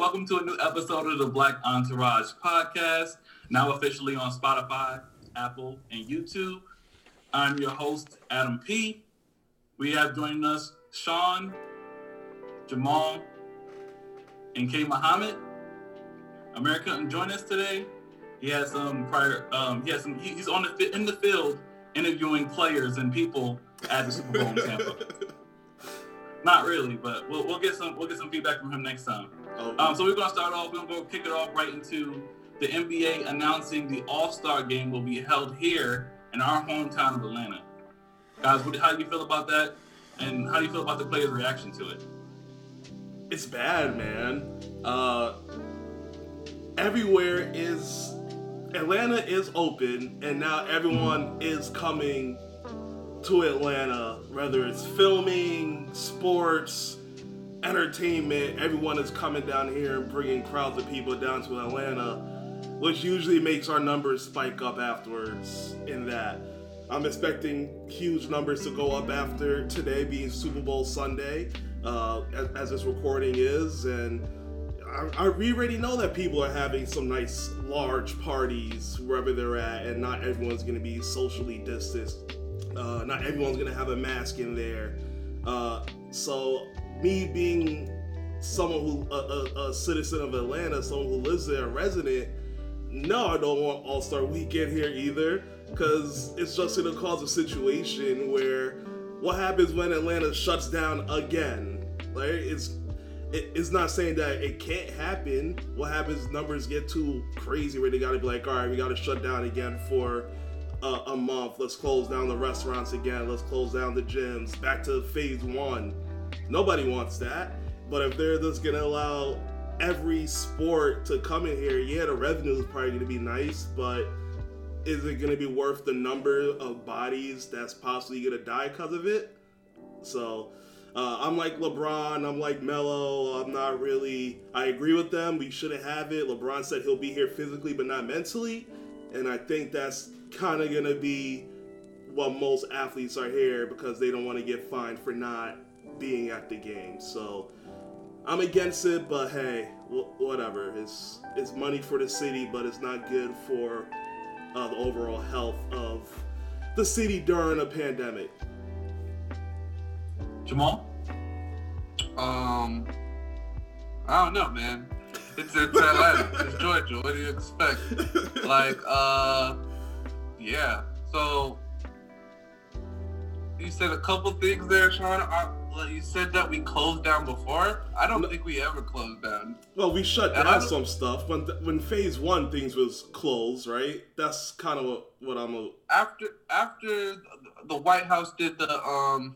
Welcome to a new episode of the Black Entourage Podcast, now officially on Spotify, Apple, and YouTube. I'm your host, Adam P. We have joining us Sean, Jamal, and K. Muhammad. Amir couldn't join us today. He has some prior. He's in the field interviewing players and people at the Super Bowl in Tampa. Not really, but we'll get some feedback from him next time. So we're gonna start off. We're gonna kick it off right into the NBA announcing the All-Star Game will be held here in our hometown of Atlanta. Guys, how do you feel about that? And how do you feel about the players' reaction to it? It's bad, man. Everywhere is Atlanta is open, and now everyone is coming to Atlanta, whether it's filming, sports, entertainment. Everyone is coming down here and bringing crowds of people down to Atlanta, which usually makes our numbers spike up afterwards in that. I'm expecting huge numbers to go up after today being Super Bowl Sunday, as this recording is, and we already know that people are having some nice large parties wherever they're at, and not everyone's going to be socially distanced. Not everyone's gonna have a mask in there, so me being someone who a citizen of Atlanta, someone who lives there, a resident, no, I don't want All-Star Weekend here either, because it's just gonna cause a situation where what happens when Atlanta shuts down again? Like it's not saying that it can't happen. What happens? Numbers get too crazy where they gotta be like, all right, we gotta shut down again for a month. Let's close down the restaurants again. Let's close down the gyms. Back to phase one. Nobody wants that. But if they're just gonna allow every sport to come in here, yeah, the revenue is probably gonna be nice, but is it gonna be worth the number of bodies that's possibly gonna die because of it? So I'm like LeBron. I'm like Melo. I agree with them. We shouldn't have it. LeBron said he'll be here physically, but not mentally. And I think that's kind of going to be what most athletes are here because they don't want to get fined for not being at the game. So I'm against it, but hey, whatever. It's money for the city, but it's not good for the overall health of the city during a pandemic. Jamal? I don't know, man. It's Atlanta. It's Georgia. What do you expect? Yeah. So you said a couple things there, Sean. You said that we closed down before. I don't think we ever closed down. Well, we shut down some stuff when phase one things was closed, right? That's kind of what I'm. After the White House did the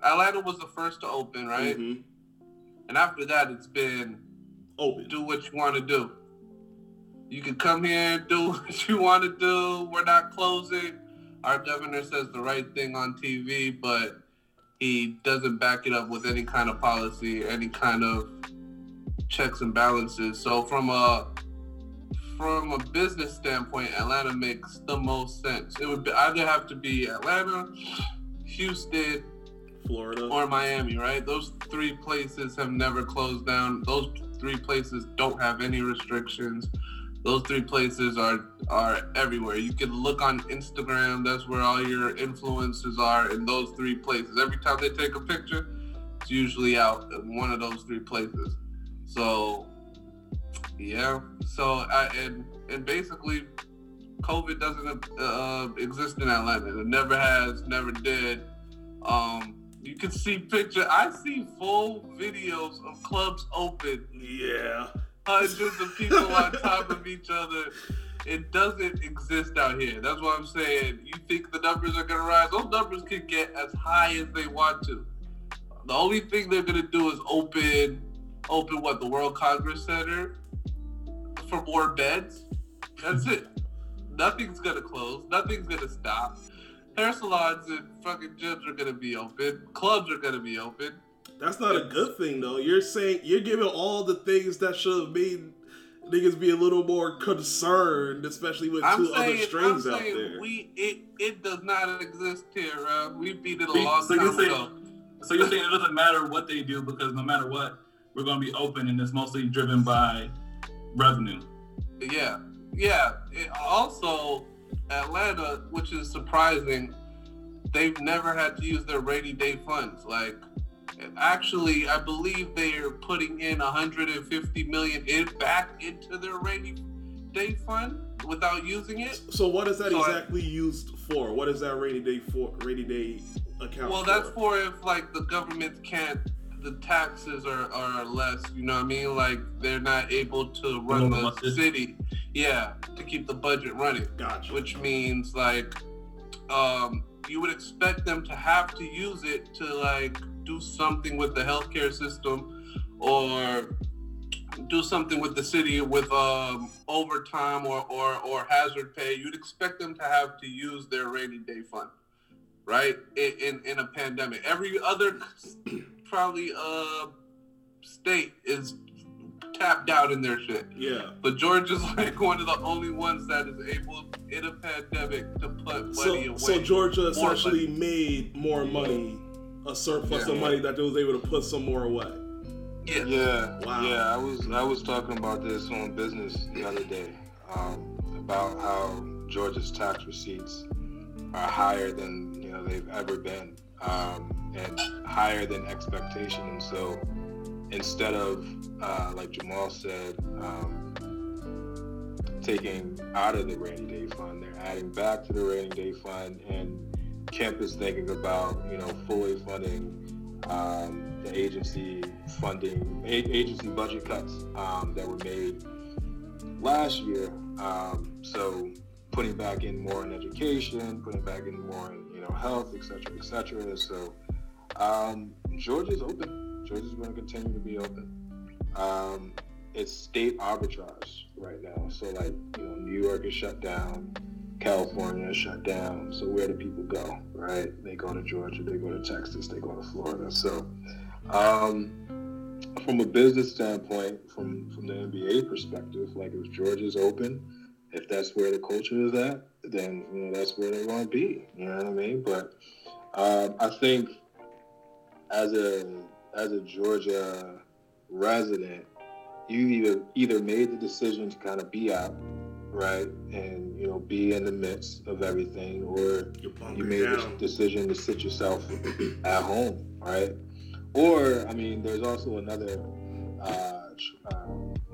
Atlanta was the first to open, right? Mm-hmm. And after that, it's been open. Do what you want to do. You can come here, do what you want to do. We're not closing. Our governor says the right thing on TV, but he doesn't back it up with any kind of policy, any kind of checks and balances. So from a business standpoint, Atlanta makes the most sense. It would either have to be Atlanta, Houston, Florida, or Miami, right? Those three places have never closed down. Those three places don't have any restrictions. Those three places are everywhere. You can look on Instagram. That's where all your influencers are in those three places. Every time they take a picture, it's usually out in one of those three places. So, yeah. So, and basically, COVID doesn't exist in Atlanta. It never has, never did. You can see pictures. I see full videos of clubs open. Yeah. Hundreds of people on top of each other. It doesn't exist out here. That's what I'm saying. You think the numbers are going to rise? Those numbers can get as high as they want to. The only thing they're going to do is open what, the World Congress Center for more beds? That's it. Nothing's going to close. Nothing's going to stop. Hair salons and fucking gyms are going to be open. Clubs are going to be open. That's not a good thing, though. You're saying you're giving all the things that should have made niggas be a little more concerned, especially with other strains out there. I'm saying it does not exist here, bro. We beat it a long time ago. So you're saying it doesn't matter what they do because no matter what, we're going to be open, and it's mostly driven by revenue. Yeah. Yeah. It also, Atlanta, which is surprising, they've never had to use their rainy day funds. Like, actually, I believe they are putting in $150 million back into their rainy day fund without using it. So what is that exactly used for? What is that rainy day account? Well, that's for if like the government can't, the taxes are less, you know what I mean? Like they're not able to run the city. Yeah, to keep the budget running. Gotcha. Which means like you would expect them to have to use it to like do something with the healthcare system or do something with the city with overtime or hazard pay. You'd expect them to have to use their rainy day fund, right? In a pandemic, every other probably state is tapped out in their shit. Yeah, but Georgia's like one of the only ones that is able in a pandemic to put money away. So Georgia essentially made more money, a surplus of money that they was able to put some more away. Yeah. Yeah. Wow. Yeah, I was talking about this on business the other day, about how Georgia's tax receipts are higher than, you know, they've ever been, and higher than expectation. And so instead of, like Jamal said, taking out of the rainy day fund, they're adding back to the rainy day fund, and Kemp is thinking about, you know, fully funding, the agency budget cuts that were made last year. So putting back in more in education, putting back in more in, you know, health, et cetera, et cetera. So Georgia's open. Georgia's going to continue to be open. It's state arbitrage right now. So like, you know, New York is shut down, California is shut down. So where do people go, right? They go to Georgia, they go to Texas, they go to Florida. So from a business standpoint, from the NBA perspective, like if Georgia's open, if that's where the culture is at, then, you know, that's where they want to be. You know what I mean? But I think as a Georgia resident, you either made the decision to kind of be out, right, and, you know, be in the midst of everything, or you made the decision to sit yourself at home, right? Or, I mean, there's also another, well,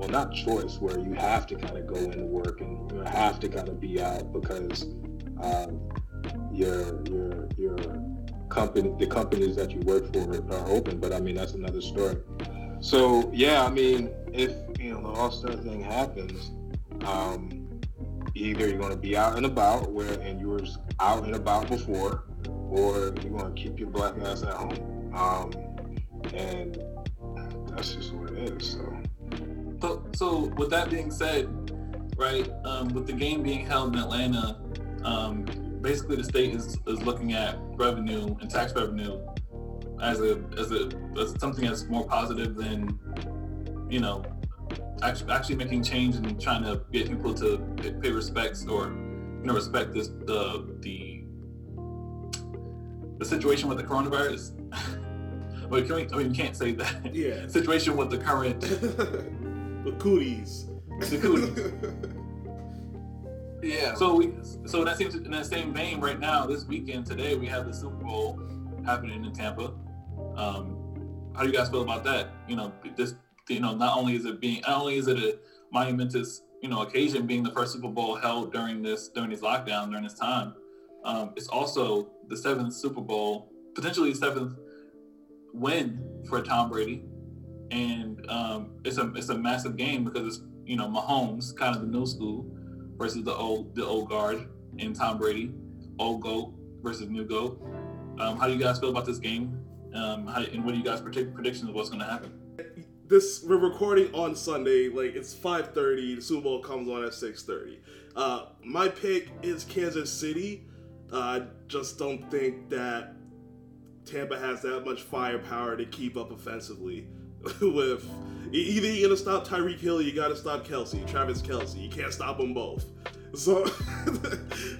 not choice, where you have to kind of go into work and you have to kind of be out because your company, the companies that you work for are open. But I mean, that's another story. So yeah, I mean, if, you know, the All-Star thing happens, either you're going to be out and about, and you were out and about before, or you're going to keep your black ass at home. And that's just what it is. So with that being said, right, with the game being held in Atlanta, basically the state is looking at revenue and tax revenue as something that's more positive than, you know, actually making change and trying to get people to pay respects, or, you know, respect this the situation with the coronavirus. Well, we can't say that. Yeah. Situation with the current. The cooties. Yeah. So that seems in that same vein right now. This weekend, today, we have the Super Bowl happening in Tampa. How do you guys feel about that? You know, this, you know, not only is it a monumentous, you know, occasion, being the first Super Bowl held during this time. It's also the seventh Super Bowl, potentially seventh win for Tom Brady, and it's a massive game because it's, you know, Mahomes, kind of the new school versus the old guard, and Tom Brady, old goat versus new goat. How do you guys feel about this game? And what do you guys predictions of what's going to happen? We're recording on Sunday, like it's 5:30. The Super Bowl comes on at 6:30. My pick is Kansas City. I just don't think that Tampa has that much firepower to keep up offensively. With either you're gonna stop Tyreek Hill, or you gotta stop Travis Kelce. You can't stop them both. So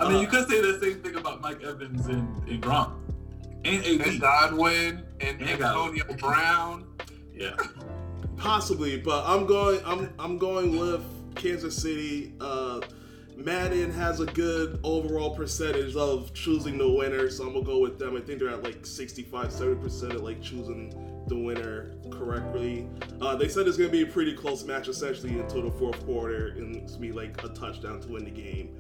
I mean, you could say the same thing about Mike Evans and Gronk, and Godwin and Antonio Brown. Yeah, Possibly, but I'm going with Kansas City. Madden has a good overall percentage of choosing the winner, so I'm going to go with them. I think they're at like 65, 70% of like choosing the winner correctly. They said it's going to be a pretty close match essentially until the fourth quarter, and it's going to be like a touchdown to win the game.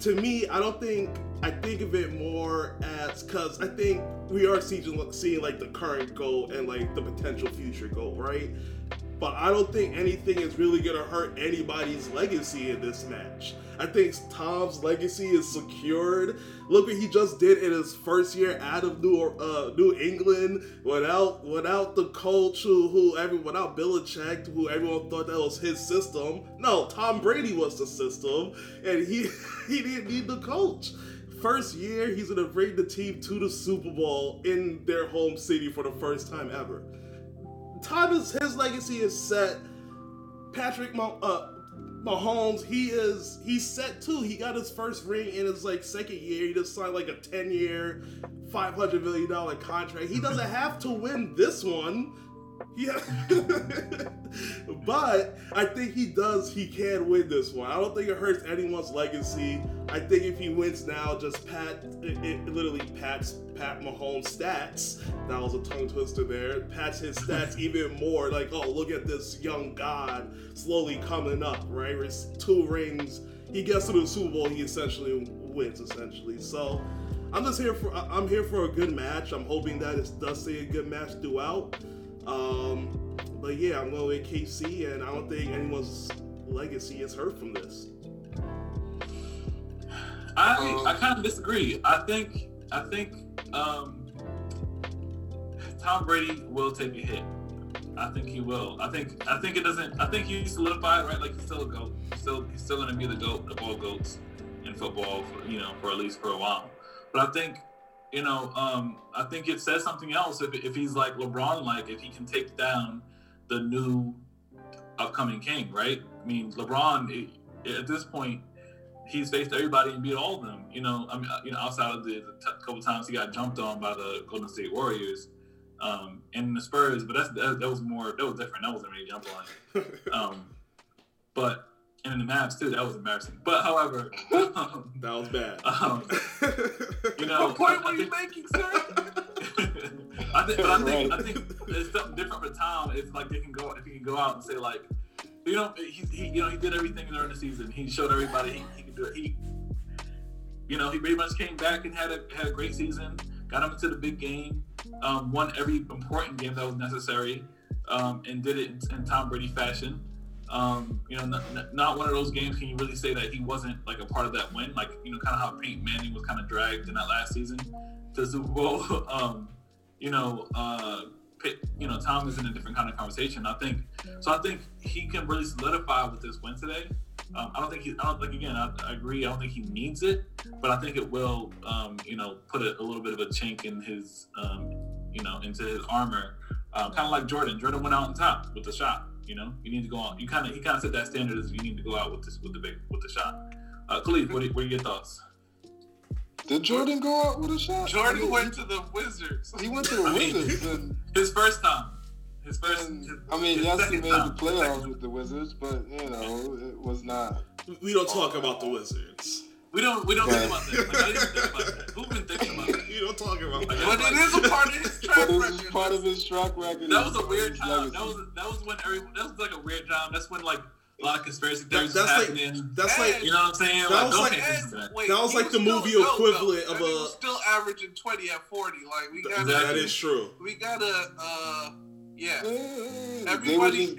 To me, I think of it more as, because I think we are seeing like the current goal and like the potential future goal, right? But I don't think anything is really going to hurt anybody's legacy in this match. I think Tom's legacy is secured. Look what he just did in his first year out of New England without the coach without Belichick, who everyone thought that was his system. No, Tom Brady was the system, and he didn't need the coach. First year, he's going to bring the team to the Super Bowl in their home city for the first time ever. His legacy is set. Patrick Mahomes, he's set too. He got his first ring in his like second year. He just signed like a 10-year, $500 million contract. He doesn't have to win this one. Yeah, but I think he can win this one. I don't think it hurts anyone's legacy. I think if he wins now, just Pat Mahomes' stats. That was a tongue twister there. Pats his stats even more. Like, oh, look at this young god slowly coming up, right? It's 2 rings. He gets to the Super Bowl. He essentially wins, So I'm here for a good match. I'm hoping that it does stay a good match throughout. But yeah, I'm going with KC, and I don't think anyone's legacy is hurt from this. I kind of disagree. I think Tom Brady will take a hit. I think he will. I think it doesn't. I think he's solidified, right? Like he's still a goat. He's still going to be the goat of all goats in football, for at least for a while. But I think. I think it says something else if he's like LeBron, like if he can take down the new upcoming king, right? I mean, LeBron at this point, he's faced everybody and beat all of them. Outside of the couple times he got jumped on by the Golden State Warriors and the Spurs, but that was different. That wasn't really jumped on. But. And in the Mavs, too, that was embarrassing. But, however... that was bad. What point were you making, sir? I think it's something different for Tom. It's like he can go out and say, like... he did everything during the season. He showed everybody he could do it. He pretty much came back and had a great season. Got him into the big game. Won every important game that was necessary. And did it in Tom Brady fashion. Not one of those games can you really say that he wasn't like a part of that win. Like, kind of how Peyton Manning was kind of dragged in that last season to the Super Bowl. Tom is in a different kind of conversation. I think he can really solidify with this win today. I agree. I don't think he needs it, but I think it will, put a little bit of a chink in his, into his armor. Kind of like Jordan. Jordan went out on top with the shot. You need to go on. He kind of set that standard as you need to go out with the shot. Khalid, what are your thoughts? Did Jordan go out with a shot? Jordan went to the Wizards. He went to the Wizards. His first time. Yes, he made the playoffs with the Wizards, but it was not. We don't talk about the Wizards. We don't think about that. Like, I didn't think about that. Who's been thinking about that? You don't talk about that. But it is a part of his track record. It's part of his track record. That was a weird time. That was when everyone. That was like a weird time. That's when like a lot of conspiracy theories was happening. That's like, you know what I'm saying? That was like the movie equivalent of a. He was still averaging 20 at 40. Like we got that is true. We gotta. Yeah. Everybody.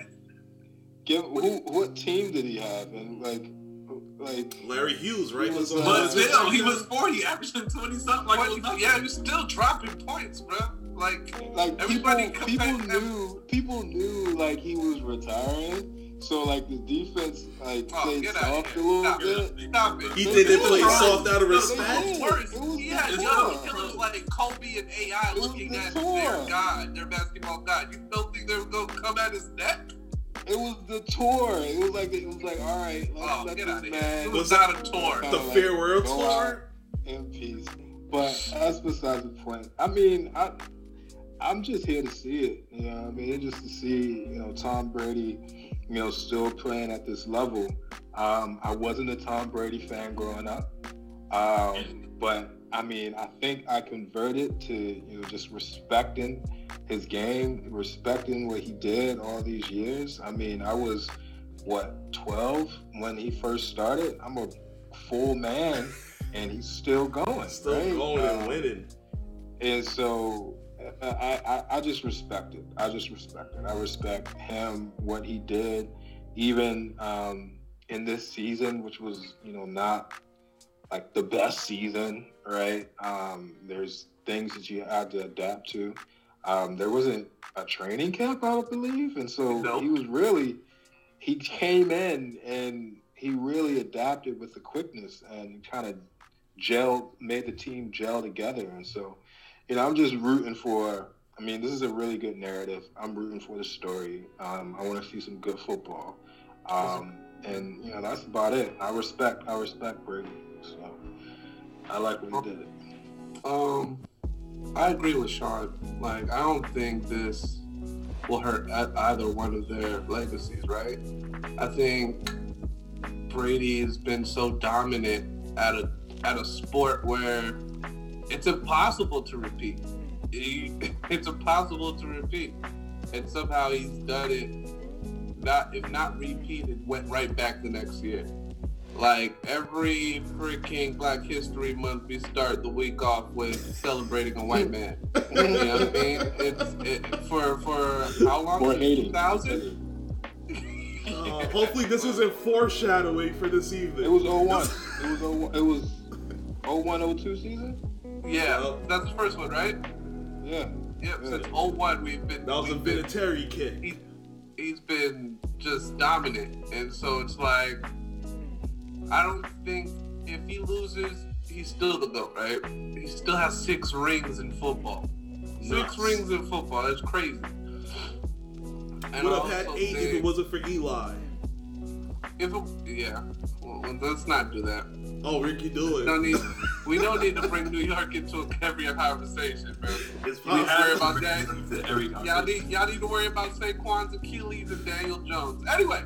What team did he have? And like. Larry Hughes, right? He was 40, averaging 20-something. Yeah, he was still dropping points, bro. Everybody people knew like he was retiring, so like the defense played soft a little bit. Stop it! He didn't play soft out of respect. He had young killers like Kobe and AI looking at their basketball god. You don't think they were gonna come at his neck? It was the tour. It was like, all right, let's get out of here. It was not a tour. The farewell tour. In peace. But that's besides the point. I mean, I I'm just here to see it. You know what I mean? Just to see, you know, Tom Brady, you know, still playing at this level. I wasn't a Tom Brady fan growing up. But I mean, I think I converted to, you know, just respecting his game, respecting what he did all these years. I mean, I was, 12 when he first started? I'm a full man, and he's still going. Still going and winning. And so I just respect it. I respect him, what he did, even in this season, which was, you know, not like the best season, right? There's things that you had to adapt to. There wasn't a training camp, I don't believe, and so he was really... He came in and he really adapted with the quickness and kind of made the team gel together. And so, you know, I'm just rooting for, I mean, this is a really good narrative. I'm rooting for the story. I want to see some good football. And, you know, that's about it. I respect Brady. So I like what he did. I agree with Sean. Like, I don't think this will hurt either one of their legacies, right? I think Brady has been so dominant at a sport where it's impossible to repeat. It's impossible to repeat. And somehow he's done it, if not repeated, went right back the next year. Like, every freaking Black History Month, we start the week off with celebrating a white man. You know what I mean? It's for how long? For 2000? Hopefully this isn't foreshadowing for this evening. It was 01. It was 01-02 season? Yeah, that's the first one, right? Yeah. Yep, yeah. Since 01 we've been... That was a military kid. He's been just dominant. And so it's like... I don't think if he loses, he's still the GOAT, right? He still has 6 rings in football. Six rings in football. That's crazy. And would have had 8 if it wasn't for Eli. Well, let's not do that. Oh, Ricky, do it. We don't need to bring New York into every conversation, man. You need to worry about that. Y'all need to worry about Saquon's Achilles and Daniel Jones. Anyway.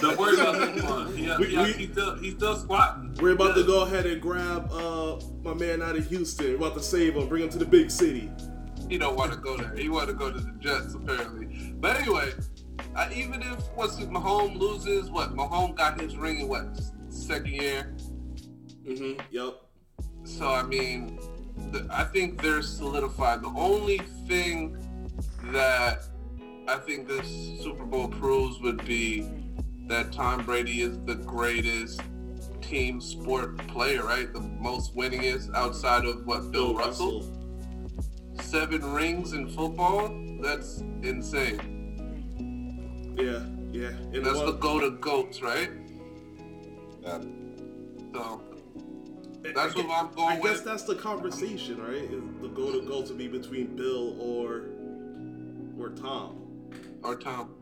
Don't worry about Saquon. He's still squatting. We're about to go ahead and grab my man out of Houston. We're about to save him, bring him to the big city. He don't want to go there. He want to go to the Jets, apparently. But anyway, even if Mahomes loses, Mahomes got his ring in second year? Mm-hmm. Yep. So, I mean, I think they're solidified. The only thing that I think this Super Bowl proves would be that Tom Brady is the greatest team sport player, right? The most winningest outside of, Bill Russell? 7 rings in football? That's insane. Yeah. And that's the GOAT of GOATs, right? Yeah. So... That's what I'm going with. I guess that's the conversation, right? Is the goal to go to be between Bill or Tom. Or Tom.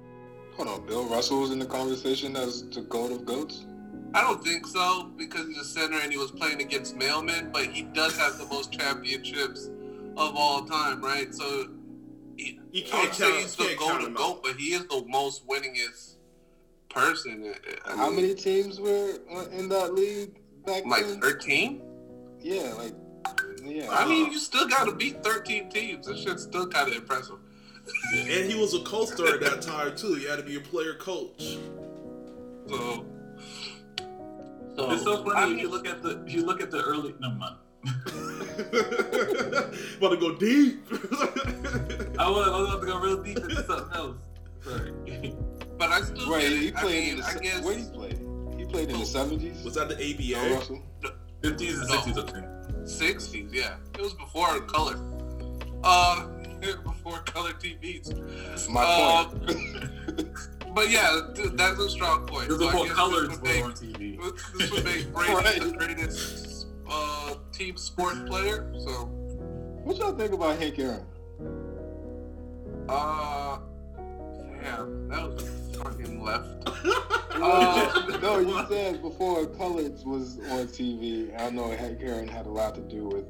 Hold on, Bill Russell was in the conversation as the GOAT of GOATs? I don't think so, because he's a center and he was playing against mailmen, but he does have the most championships of all time, right? So you can't say he's the GOAT of GOAT, but he is the most winningest person. How many teams were in that league? Like 13? Yeah, I mean, you still got to beat 13 teams. That shit's still kind of impressive. And he was a coaster at that time, too. He had to be a player coach. So it's so funny if you look at the early... Never mind. About to go deep. I was about to go real deep into something else. Sorry. But I still... Right, he played where he played? Played in the 70s. Was that the ABA? No, 50s and 60s, okay. 60s, yeah. It was before color. Before color TVs. That's my point. But yeah, that's a strong point. So before color on TV. This would make Brady the greatest team sport player. So, what y'all think about Hank Aaron? Damn, that was fucking left. No, you said before colors was on TV. I know Hank Aaron had a lot to do with,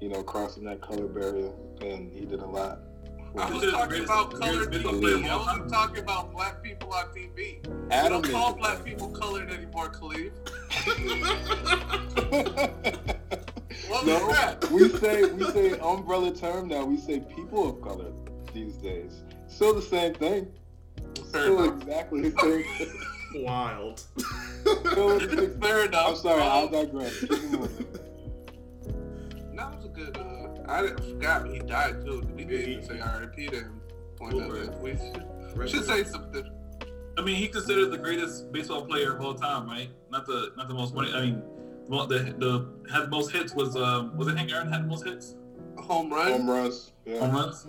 you know, crossing that color barrier, and he did a lot I'm talking about colored people. I'm talking about black people on TV. Adam, we don't call black people colored anymore, Khalid. What was that? We say umbrella term now. We say people of color these days. Still the same thing. Exactly the same thing. Wild. Fair enough. I'm sorry, I'll digress. That was a good. I forgot he died too. We didn't say RIP to him. We should say something. I mean, he considered the greatest baseball player of all time, right? Not the most money. I mean, the had the most hits was it Hank Aaron had the most hits? Home runs. Yeah. Home runs.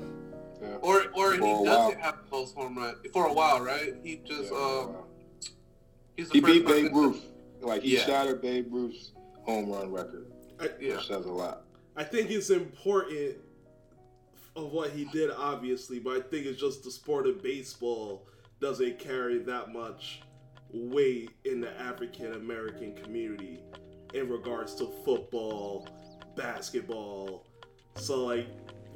Yeah. Or he doesn't have the most home runs for a while, right? He just he beat Babe Ruth. Like he shattered Babe Ruth's home run record, which says a lot. I think it's important of what he did, obviously, but I think it's just the sport of baseball doesn't carry that much weight in the African American community in regards to football, basketball. So, like,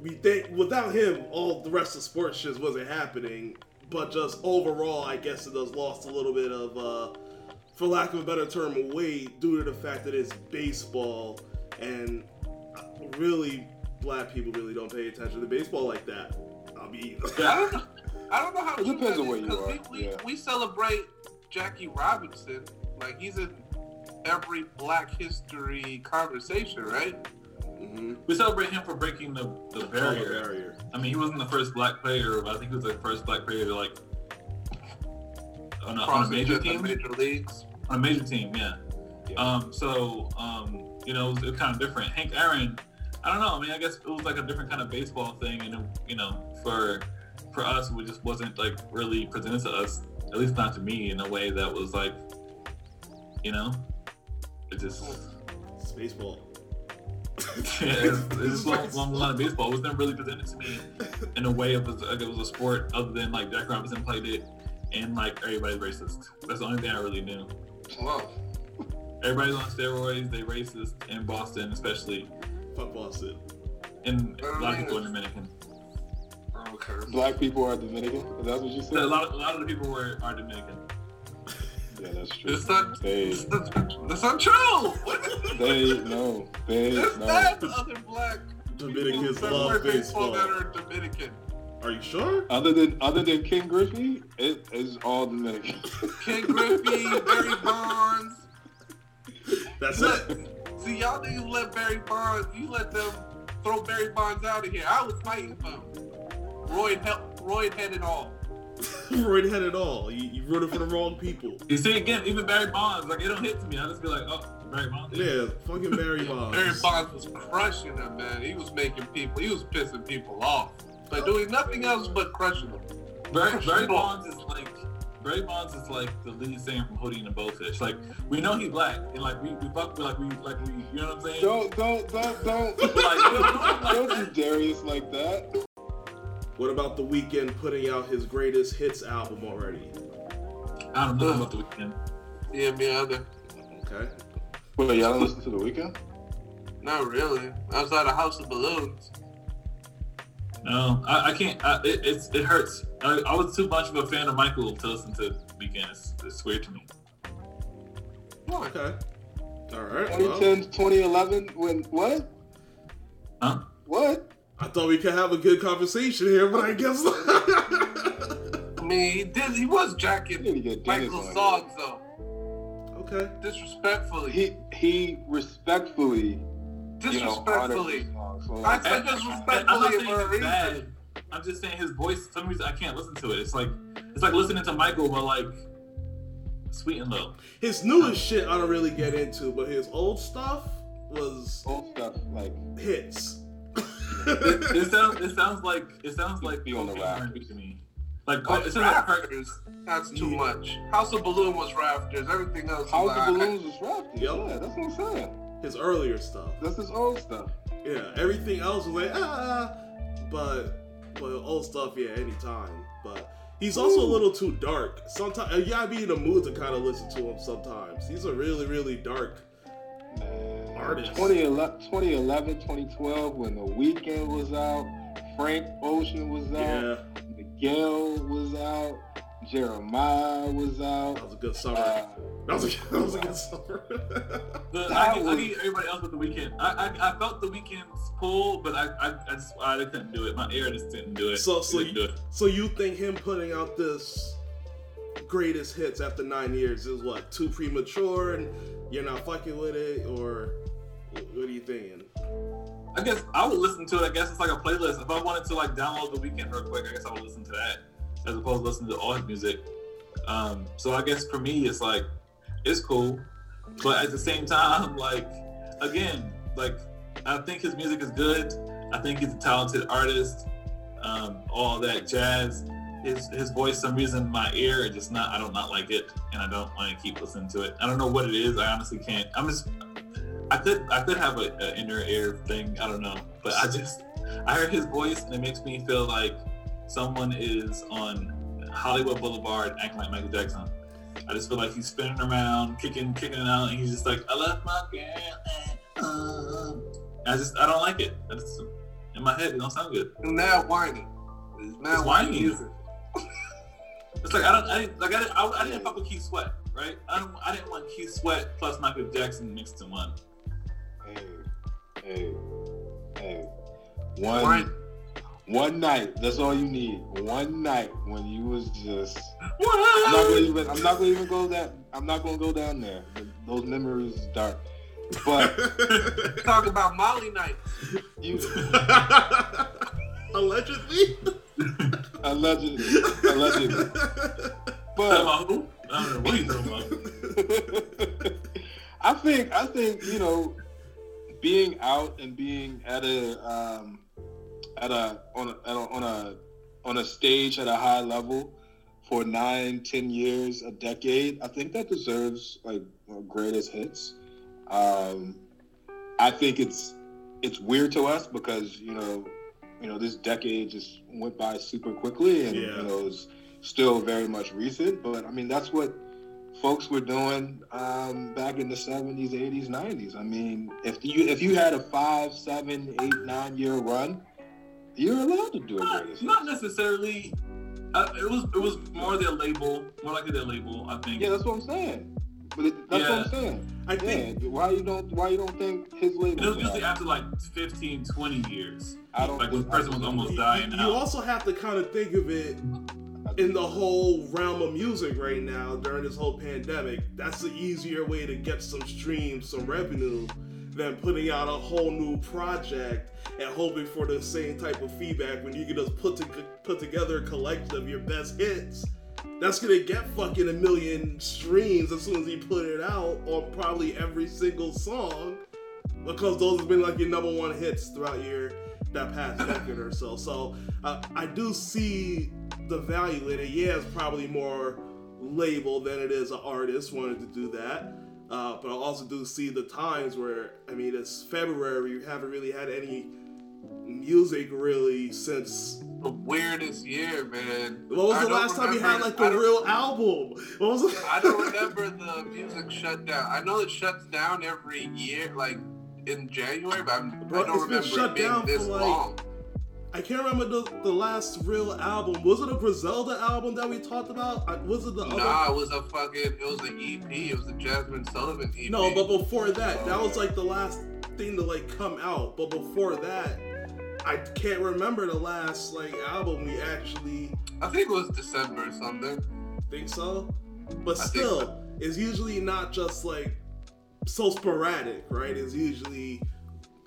we think without him, all the rest of sports just wasn't happening. But just overall, I guess it has lost a little bit of, for lack of a better term, weight due to the fact that it's baseball and really black people really don't pay attention to baseball like that. I don't know how it depends on where you are. We celebrate Jackie Robinson, like he's in every Black History conversation, right? Mm-hmm. We celebrate him for breaking the barrier. I mean, he wasn't the first black player, but I think he was the first black player to like on a major team, major leagues, on a major team, yeah. You know, it was kind of different. Hank Aaron, I don't know. I mean, I guess it was like a different kind of baseball thing, and you know, for us, it just wasn't like really presented to us, at least not to me, in a way that was like, you know, it just it's baseball. It's just long line of baseball. It was never really presented to me in a way of like it was a sport other than like Jack Robinson played it and like everybody's racist. That's the only thing I really knew. Wow. Everybody's on steroids. They racist in Boston, especially. Fuck Boston. And black people are Dominican. Okay. Black people are Dominican. Is that what you said? A lot of the people are Dominican. Yeah, that's true. That's not true. They know. There's other black Dominicans love baseball that are Dominican. Are you sure? Other than King Griffey, it is all Dominican. King Griffey, Barry Bonds. That's it. See, y'all niggas let Barry Bonds. You let them throw Barry Bonds out of here. I was fighting for him. Royd had it all. Royd had it all. You rooted for the wrong people. You see, again, even Barry Bonds, like, it don't hit to me. I just be like, oh, Barry Bonds. Yeah, fucking Barry Bonds. Barry Bonds was crushing them, man. He was making people, he was pissing people off. Like, doing nothing else but crushing them. Barry Bonds is like the lead singer from Hootie and the Blowfish. Like, we know he's black, and like we fuck with like we, you know what I'm saying? Don't don't do Darius like that. What about The Weeknd putting out his greatest hits album already? I don't know about The Weeknd. Yeah, me either. Okay. Wait, y'all don't listen to The Weeknd? Not really. Outside of House of Balloons. No, I can't. It hurts. I was too much of a fan of Michael to listen to Weeknd. It's weird to me. Oh, okay. All right. 2010, 2011, when what? Huh? What? I thought we could have a good conversation here, but I guess not. I mean, he was jacking Michael's songs, though. Okay. Disrespectfully. I said disrespectfully for a reason. I'm just saying his voice, for some reason, I can't listen to it. It's like listening to Michael, but like, sweet and low. His newest shit I don't really get into, but his old stuff was... like... hits. It sounds like be on the rafters to me. Like rafters. That's too much. House of Balloons was rafters. Everything else. House of Balloons was rafters. Yo. Yeah, that's what I'm saying. His earlier stuff. That's his old stuff. Yeah, everything else was like but old stuff. Yeah, anytime. But he's also a little too dark. Sometimes I be in the mood to kind of listen to him. Sometimes he's a really really dark. Man. 2011, 2012, when The Weeknd was out, Frank Ocean was out. Yeah. Miguel was out. Jeremiah was out. That was a good summer. That was a good summer. I need everybody else with The Weeknd. I felt The Weeknd's pull, but I couldn't do it. My ear just didn't do it. So you think him putting out this greatest hits after 9 years is what, too premature and you're not fucking with it, or what are you thinking? I guess I would listen to it. I guess it's like a playlist. If I wanted to like download The Weeknd real quick, I guess I would listen to that as opposed to listening to all his music. So I guess for me, it's like, it's cool. But at the same time, like, again, like, I think his music is good. I think he's a talented artist. All that jazz. His voice, some reason, my ear, it just not, I don't not like it. And I don't want to keep listening to it. I don't know what it is. I honestly can't. I could have an inner ear thing. I don't know. But I heard his voice and it makes me feel like someone is on Hollywood Boulevard acting like Michael Jackson. I just feel like he's spinning around, kicking it out, and he's just like, I love my girl. I don't like it. In my head, it don't sound good. It's now whiny. It's whiny. It's like I didn't fuck with Keith Sweat, right? I didn't want Keith Sweat plus Michael Jackson mixed in one. Hey. One night, that's all you need. One night when you was just. What? I'm not gonna go down there. Those memories is dark. But talk about Molly night. You allegedly. But I don't know what you're talking about. I think you know, being out and being at a. On a stage at a high level for 9, 10 years, a decade, I think that deserves like greatest hits. I think it's weird to us because you know this decade just went by super quickly and yeah. You know it's still very much recent. But I mean that's what folks were doing back in the 70s, 80s, 90s. I mean if you had a 5, 7, 8, 9 year run. You're allowed to do it. Not necessarily. It was more their label, more like their label. I think. Yeah, that's what I'm saying. But what I'm saying. I think. Why you don't think his label? It was usually after like 15, 20 years. I don't. Like when the person was almost dying. You also have to kind of think of it in the whole realm of music right now during this whole pandemic. That's the easier way to get some streams, some revenue. Than putting out a whole new project and hoping for the same type of feedback when you can just put together a collection of your best hits. That's gonna get fucking 1 million streams as soon as you put it out on probably every single song because those have been like your number one hits throughout that past decade or so. So I do see the value in it. Yeah, it's probably more label than it is an artist wanted to do that. But I also do see the times where, I mean, it's February, you haven't really had any music really since... The weirdest year, man. What was the last time you had, like, a real album? What was the... I don't remember the music shutdown. I know it shuts down every year, like, in January, but I don't remember it being this long. I can't remember the last real album. Was it a Griselda album that we talked about? Was it the other? Nah, it was an EP. It was a Jasmine Sullivan EP. No, but before that, that was like the last thing to like come out. But before that, I can't remember the last like album we actually... I think it was December or something. Think so? But still, it's usually not just like so sporadic, right? It's usually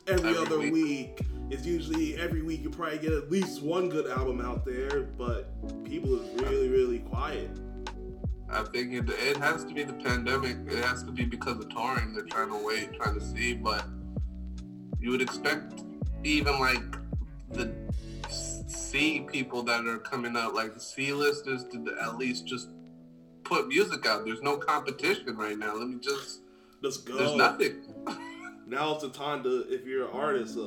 every other week. It's usually every week you probably get at least one good album out there, but people is really, really quiet. I think it has to be the pandemic. It has to be because of touring. They're trying to wait, trying to see, but you would expect even like the C people that are coming out, like the C-listers, to at least just put music out. There's no competition right now. Let's go. There's nothing. Now it's a time to, if you're an artist,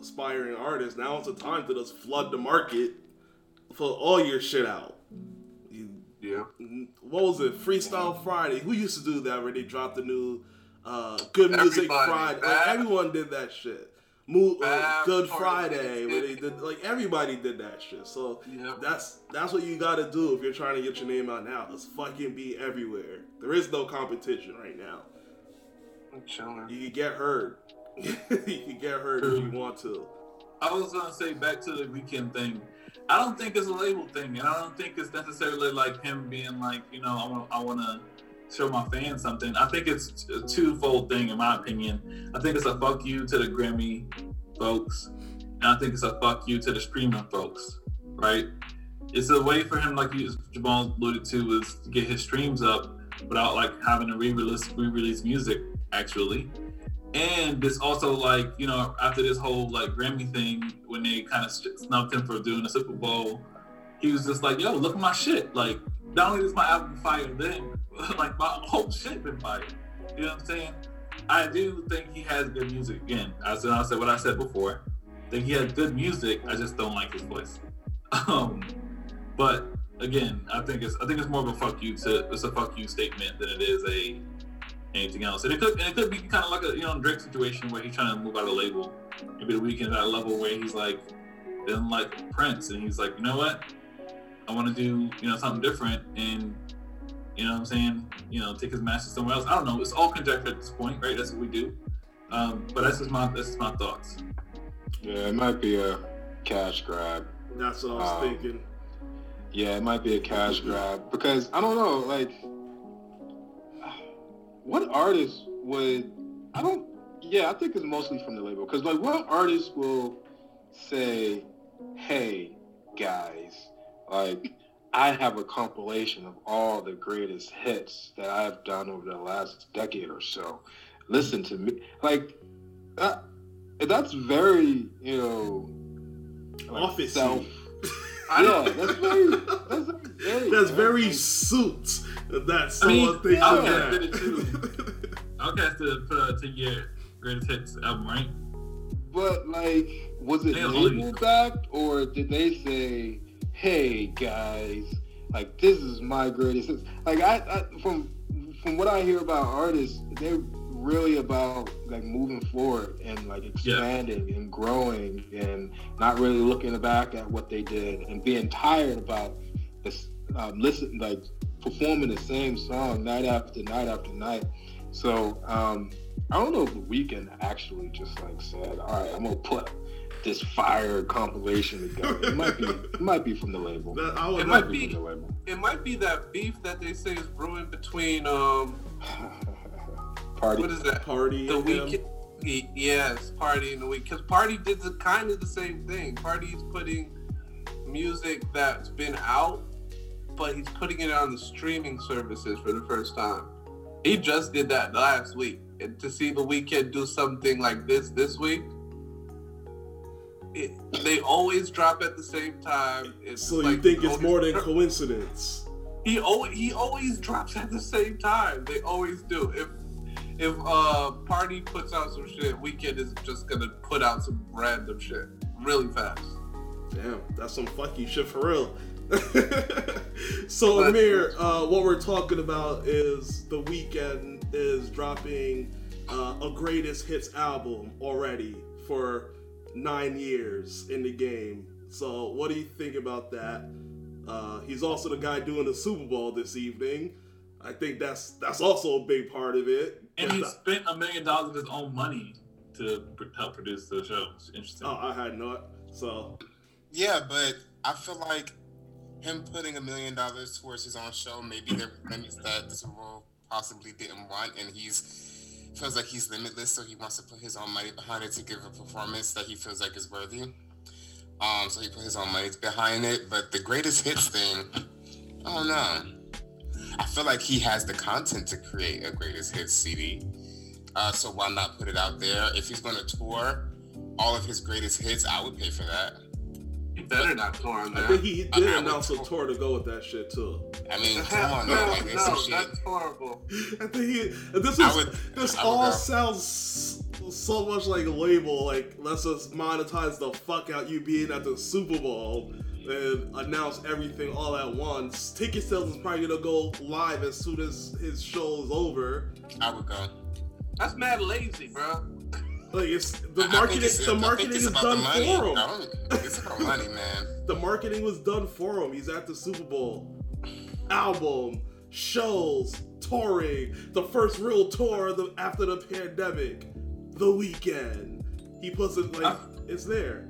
aspiring artist, now it's a time to just flood the market for all your shit out. Yeah. What was it? Freestyle Friday. Who used to do that where they dropped the new Good Music Friday? Like, everyone did that shit. Good Friday. Where they did, like, everybody did that shit. So that's what you gotta do if you're trying to get your name out now. Let's fucking be everywhere. There is no competition right now. I'm chilling. You can get heard. If you want to. I was gonna say, back to the Weeknd thing. I don't think it's a label thing, and I don't think it's necessarily like him being like, you know, I wanna show my fans something. I think it's a twofold thing, in my opinion. I think it's a fuck you to the Grammy folks, and I think it's a fuck you to the streaming folks, right? It's a way for him, like you, Jamal alluded to, was to get his streams up without like having to re-release music, actually. And it's also like, you know, after this whole like Grammy thing, when they kind of snubbed him for doing the Super Bowl, he was just like, yo, look at my shit. Like, not only is my album fired then, like my whole shit been fired. You know what I'm saying? I do think he has good music. Again, I said what I said before. I think he has good music. I just don't like his voice. But again, I think it's more of a fuck you to, it's a fuck you statement than it is a anything else. And it could be kind of like a, you know, Drake situation where he's trying to move out of the label. Maybe The Weeknd at a level where he's like, doesn't like Prince, and he's like, you know what? I want to do, you know, something different, and you know what I'm saying? You know, take his masters somewhere else. I don't know. It's all conjecture at this point, right? That's what we do. But that's just my thoughts. Yeah, it might be a cash grab. That's what I was thinking. Yeah, it might be a cash grab because I don't know, like. I think it's mostly from the label. Because, like, what artist will say, hey, guys, like, I have a compilation of all the greatest hits that I've done over the last decade or so. Listen to me. Like, that's very, you know, like office self. I know. That's very suits. That's someone thing. Outkast did it too. Outkast did it, put out a 10-year greatest hits album, right? But like, was it labeled back, or did they say, "Hey guys, like this is my greatest hits"? Like I from what I hear about artists, they're really about like moving forward and like expanding and growing and not really looking back at what they did and being tired about this, performing the same song night after night after night. So I don't know if The Weeknd actually just like said, all right, I'm gonna put this fire compilation together. It might be from the label. It might be that beef that they say is brewing between Party. What is that? Party. The Weeknd. Yes, Party in the Week. Because Party did kind of the same thing. Party's putting music that's been out, but he's putting it on the streaming services for the first time. He just did that last week. And to see The Weeknd do something like this week, they always drop at the same time. It's so like, you think it's more than coincidence? He always drops at the same time. They always do. If Party puts out some shit, Weeknd is just gonna put out some random shit really fast. Damn, that's some fucky shit for real. So Amir, what we're talking about is The Weeknd is dropping a greatest hits album already for 9 years in the game. So what do you think about that? He's also the guy doing the Super Bowl this evening. I think that's also a big part of it. And he spent $1 million of his own money to help produce the show. It's interesting. Oh, I had not. So. Yeah, but I feel like him putting $1 million towards his own show, maybe there were limits that the Super Bowl possibly didn't want, and feels like he's limitless, so he wants to put his own money behind it to give a performance that he feels like is worthy. So he put his own money behind it, but the greatest hits thing, I don't know. I feel like he has the content to create a greatest hits CD, so why not put it out there? If he's going to tour all of his greatest hits, I would pay for that. He better not tour on that. I think he did announce a tour to go with that shit too. I mean, come on, man. Like, no, that's horrible. I think sounds so much like a label. Like, let's just monetize the fuck out you being at the Super Bowl. And announce everything all at once. Ticket sales is probably gonna go live as soon as his show is over. I would go. That's mad lazy, bro. Like it's the marketing. The marketing is done for him. No, it's about money, man. The marketing was done for him. He's at the Super Bowl, album, shows, touring, the first real tour after the pandemic, The Weeknd. He puts it like it's there.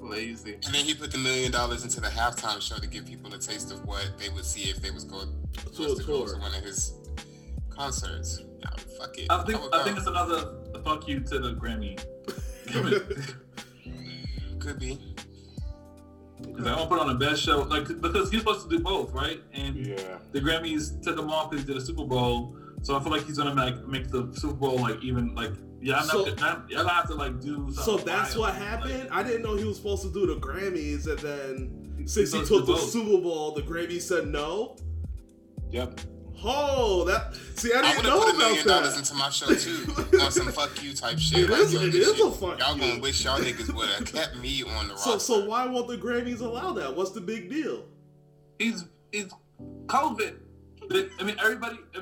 Lazy. And then he put the $1 million into the halftime show to give people a taste of what they would see if they was going to go to one of his concerts. Oh, fuck it. I think it's another fuck you to the Grammy. Could be. Because I won't put on the best show, like, because he's supposed to do both, right? And the Grammys took him off because he did a Super Bowl. So I feel like he's gonna make the Super Bowl I'm gonna have to do something. So that's what happened? I didn't know he was supposed to do the Grammys, and then since he took the Super Bowl, the Grammys said no? Yep. Oh, I didn't know about that. I would have put $1 million into my show too, on some fuck you type shit. It is a fuck you. Y'all gonna wish y'all niggas would have kept me on the roster. So why won't the Grammys allow that? What's the big deal? It's COVID. Everybody wants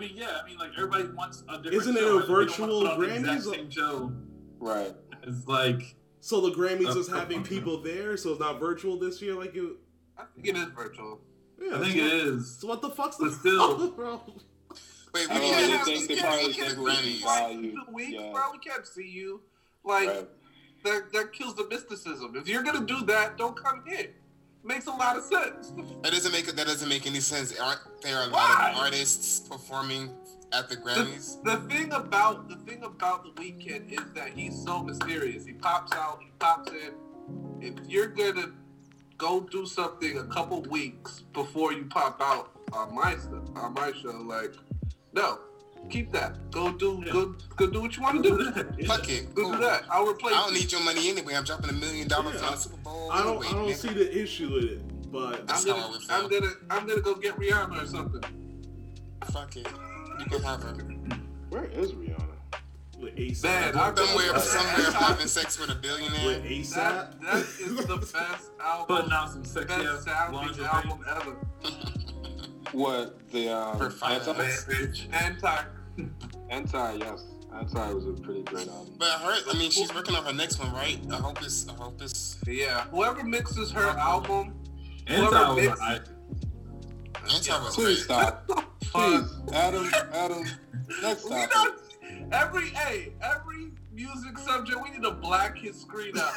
a different show. Isn't it a virtual Grammys show? Right. It's like... So the Grammys is having people there, so it's not virtual this year? I think it is virtual. Yeah, I think it is. So what the fuck's the problem, bro? Wait, we can't we can't see you. That kills the mysticism. If you're gonna do that, don't come here. Makes a lot of sense. That doesn't make any sense. Aren't there a lot of artists performing at the Grammys? The thing about The Weeknd is that he's so mysterious. He pops out, he pops in. If you're gonna go do something a couple weeks before you pop out on my show. No, keep that. Go do what you want to do. Fuck it. Go do that. I'll replace. I don't need your money anyway. I'm dropping $1 million on the Super Bowl. I don't see the issue with it, but I'm gonna go get Rihanna or something. Fuck it. You can have her. Where is Rihanna? With A$AP. Man, I'm somewhere having sex with a billionaire. With A$AP? That is the best album. Putting out some sexy album ever. What? The Anti, yes. Anti was a pretty great album. But she's working on her next one, right? I hope it's... Yeah. Whoever mixes her album... Anti was great. Please stop. Please. Adam. Next time. Every music subject, we need to black his screen out.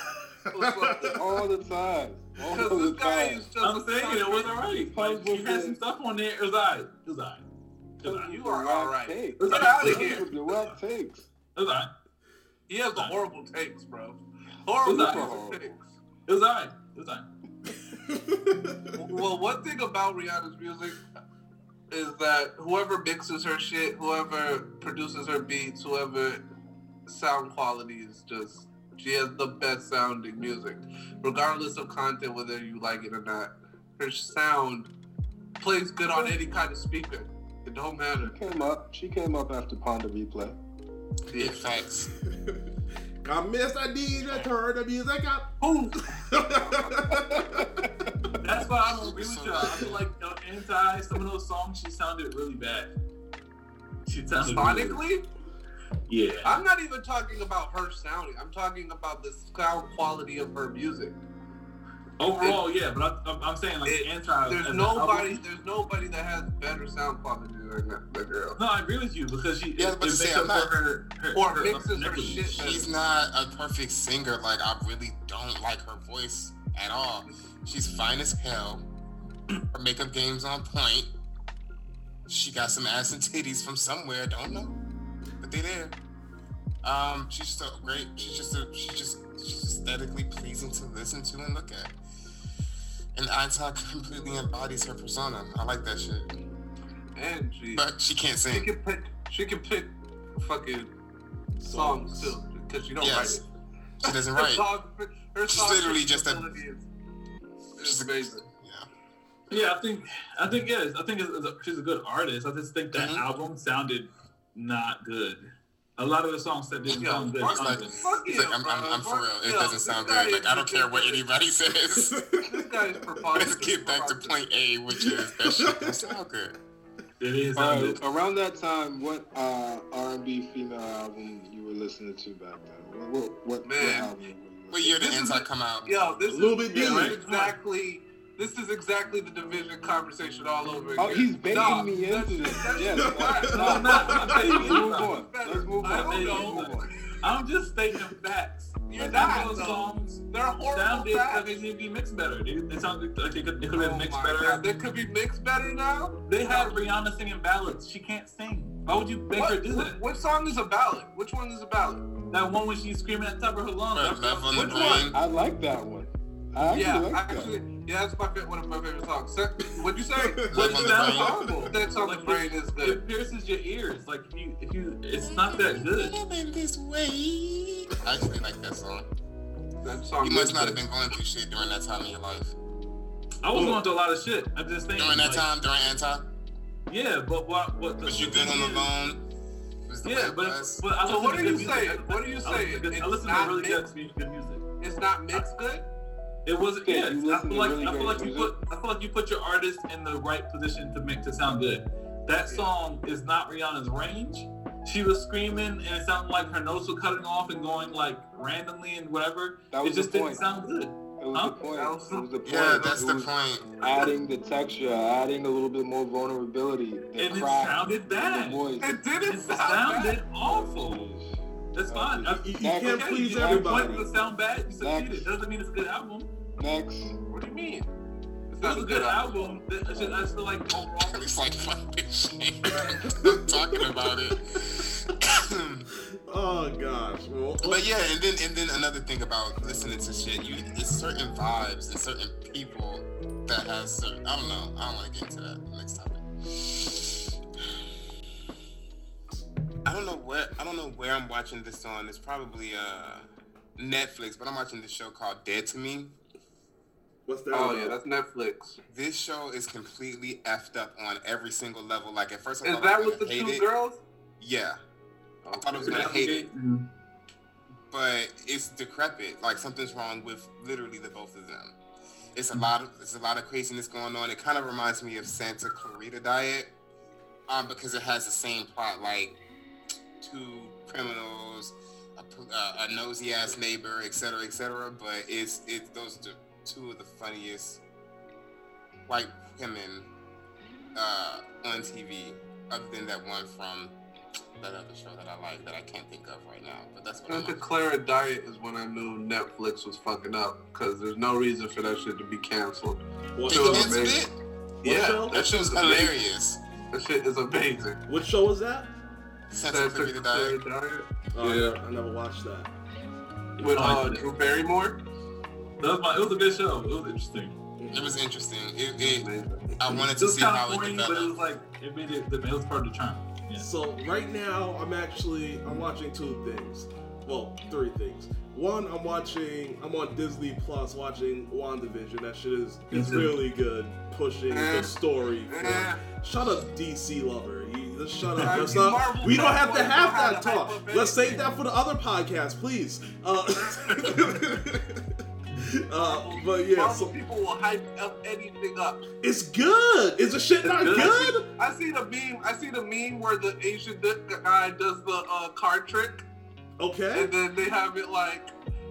All the time. Because this guy is just... I'm saying it wasn't right. Like, he had some stuff on there. It was all right. You are all right. Let's get out of here. The right takes. It was all right. He has the horrible takes, bro. Horrible takes. It was all right. Well, one thing about Rihanna's music... is that whoever mixes her shit, whoever produces her beats, whoever sound quality is just, she has the best sounding music. Regardless of content, whether you like it or not, her sound plays good on any kind of speaker. It don't matter. She came up after Ponder Replay. Yeah, thanks. I missed a DJ, turn the music up. That's why I don't agree with y'all. I feel like Anti, some of those songs, she sounded really bad. She sounded sonically? Yeah. I'm not even talking about her sounding. I'm talking about the sound quality of her music. Overall, but I'm saying Anti. There's nobody that has better sound quality than that girl. No, I agree with you because she. Yeah, but her mixes her shit. She's not a perfect singer. I really don't like her voice at all. She's fine as hell. Her makeup game's on point. She got some ass and titties from somewhere. Don't know, but they there. She's just so great. She's just aesthetically pleasing to listen to and look at. And Anti completely embodies her persona. I like that shit. And she can't sing. She can pick fucking songs too, because she don't write it. She doesn't write. She's literally just a. She's amazing. Yeah. I think she's a good artist. I just think that album sounded not good. A lot of the songs that didn't sound good. I'm for real. It doesn't sound good. I don't care what anybody says. This guy is preposterous. Let's get back to point A, which is that shit doesn't sound good. It is. Around that time, what R&B female album you were listening to back then? What album? What year did Anti come out? Yo, this is exactly the division conversation all over again. Oh, he's baiting me into this. Yes. Let's move on. I'm just stating facts. You're not those songs. They're horrible facts. They could be mixed better. They sound like they could have been mixed better. They could be mixed better now? They have Rihanna singing ballads. She can't sing. Why would you make her do that? Which song is a ballad? Which one is a ballad? That one when she's screaming at the top of her lungs. Which one? I like that one. Yeah, that's one of my favorite songs. What'd you say? Sounds horrible. That song, like, Brain is good. It pierces your ears. Like, if you, it's not that good. I actually like that song. You must not have been going through shit during that time in your life. I was going through a lot of shit. I'm just thinking. During that time, during Anti? Yeah, but what? But you've been on the phone. Yeah, but I listen to good music. What are you saying? I listen to really good music. It's not mixed good? It wasn't. Yeah, I feel like you put your artist in the right position to make it sound good. That song is not Rihanna's range. She was screaming, and it sounded like her notes were cutting off and going like randomly and whatever. It just didn't sound good. That was the point. Yeah, that's the point. Adding the texture, adding a little bit more vulnerability. And it sounded bad. It didn't sound bad. It sounded awful. That's fine. You can't please everybody. If it sound bad, you succeeded. It doesn't mean it's a good album. Next. What do you mean? It's not a good album. I feel like overall. It's like fucking shit. I'm talking about it. Oh gosh. Well, but yeah, and then another thing about listening to shit, it's certain vibes and certain people that has certain. I don't know. I don't want to get into that. Next topic. I don't know where I'm watching this on. It's probably Netflix, but I'm watching this show called Dead to Me. What's that? Oh yeah, that's Netflix. This show is completely effed up on every single level. Like at first, I thought I was gonna hate it. Is that with the two girls? Yeah, I thought I was gonna hate it, but it's decrepit. Like something's wrong with literally the both of them. It's a lot of craziness going on. It kind of reminds me of Santa Clarita Diet, because it has the same plot. Like, two criminals, a nosy ass neighbor, et cetera, but it's those are two of the funniest white women on TV, other than that one from that other show that I like that I can't think of right now. But that's what I Santa Clara Diet is when I knew Netflix was fucking up, because there's no reason for that shit to be canceled. What show? That show's hilarious. That shit is amazing. What show was that? Sensitivity Diet. Yeah, I never watched that. With Drew Barrymore. It was a good show. It was interesting. It was interesting. I wanted to see how it developed. But it was like it made it. It was part of the charm. Yeah. So right now I'm watching two things. Well, three things. One, I'm on Disney Plus watching WandaVision. That shit is really good. Pushing the story. Shut up, DC lover. Shut up. We don't have to have that talk. Let's save that for the other podcast, please. But yeah, Marvel people will hype up anything up. It's good. Is the shit not good? I see the meme where the Asian guy does the card trick. Okay. And then they have it like.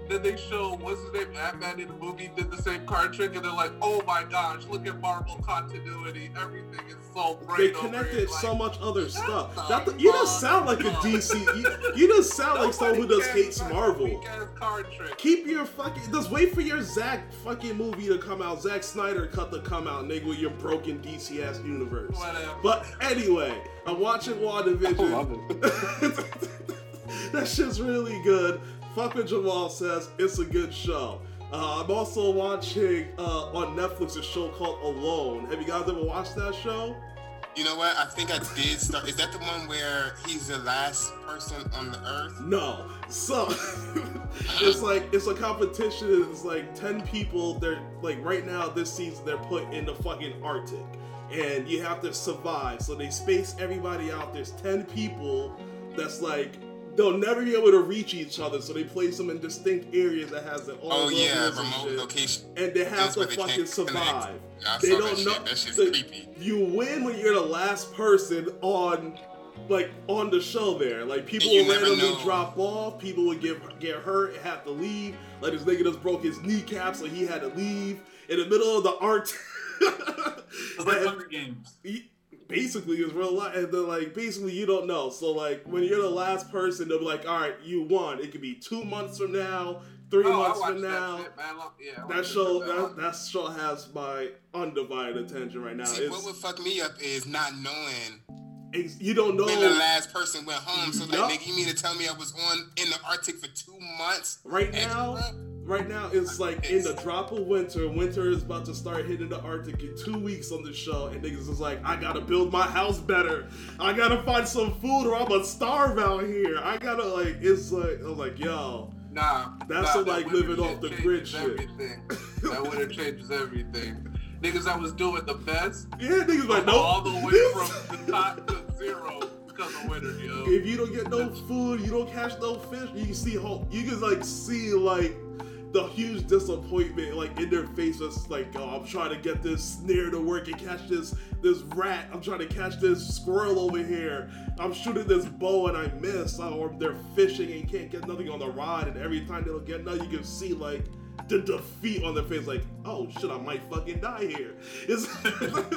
Then they show what's his name, Ant-Man in the movie did the same card trick, and they're like, "Oh my gosh, look at Marvel continuity! Everything is so great." They connected like, so much other stuff. You just sound like a DC. You just sound like someone who just hates Marvel. Keep your fucking. Just wait for your Zack fucking movie to come out. Zack Snyder cut to come out, nigga, with your broken DC ass universe. Whatever. But anyway, I'm watching WandaVision. I love it. That shit's really good. Fuck what Jamal says, it's a good show. I'm also watching on Netflix a show called Alone. Have you guys ever watched that show? You know what? I think I did start. Is that the one where he's the last person on the earth? No. So it's a competition. It's like 10 people. They're like right now this season they're put in the fucking Arctic, and you have to survive. So they space everybody out. There's 10 people. That's like. they'll never be able to reach each other, so they place them in distinct areas that has their own remote location, and they have to fucking survive. They don't know. That shit's creepy. You win when you're the last person on the show there. Like, people will randomly drop off, people would get hurt, have to leave. Like, this nigga just broke his kneecap, so he had to leave in the middle of the art. It's like Hunger Games. Basically, it's real life. And then, like, basically, you don't know. So, like, when you're the last person, they'll be like, all right, you won. It could be 2 months from now, three months from now. That shit, man. That show has my undivided attention right now. See, what would fuck me up is not knowing. You don't know when the last person went home. So, like, nigga, you mean to tell me I was in the Arctic for 2 months? Right now, it's like in the drop of winter. Winter is about to start hitting the Arctic in 2 weeks on the show, and niggas is like, I gotta build my house better. I gotta find some food, or I'm gonna starve out here. I gotta I'm like, yo, that's living off the grid shit. That winter changes everything. Niggas that was doing the best. Yeah, niggas like, nope. All the way from the top to zero because of winter, yo. If you don't get no food, you don't catch no fish, you can see you can see the huge disappointment, like, in their face. It's like, oh, I'm trying to get this snare to work and catch this rat. I'm trying to catch this squirrel over here. I'm shooting this bow and I miss. Or they're fishing and can't get nothing on the rod, and every time they don't get nothing, you can see, like, the defeat on their face, like, oh shit, I might fucking die here. I don't know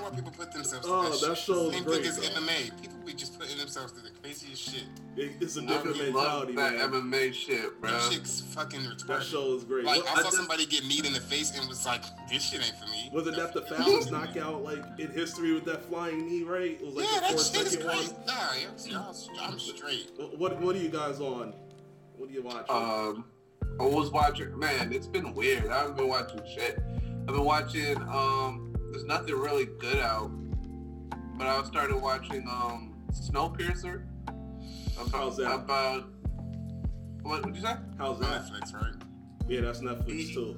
why people put themselves through that show. Same thing as MMA. People be just putting themselves through the craziest shit. It's a different mentality. That MMA shit, bro. That shit's fucking retarded. That show is great. Like, I saw somebody get kneed in the face and was like, this shit ain't for me. Wasn't that the foulest knockout, like, in history with that flying knee, right? It was like that shit is crazy. Nah, I'm straight. What are you guys on? What are you watching? I was watching, man, it's been weird. I haven't been watching shit. I've been watching, there's nothing really good out, but I started watching, Snowpiercer. How's that? About, what did you say? How's that? Netflix, right? Yeah, that's Netflix too.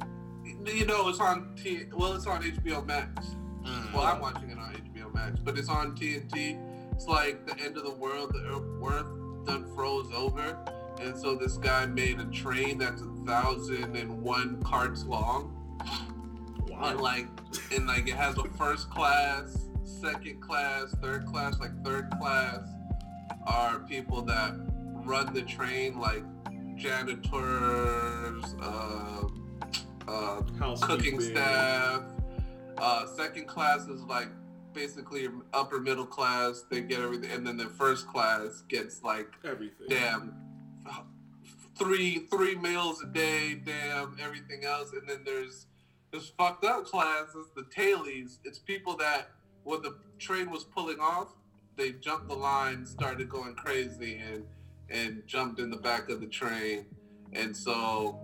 You know, it's on HBO Max. Mm. Well, I'm watching it on HBO Max, but it's on TNT. It's like the end of the world, the Earth done froze over. And so this guy made a train that's 1,001 carts long. Wow. And it has a first class, second class, third class. Like, third class are people that run the train, like janitors, cooking staff. Second class is like basically upper middle class. They get everything, and then the first class gets like everything. Damn. Three meals a day, damn everything else, and then there's fucked up classes, the tailies. It's people that when the train was pulling off, they jumped the line, started going crazy, and jumped in the back of the train, and so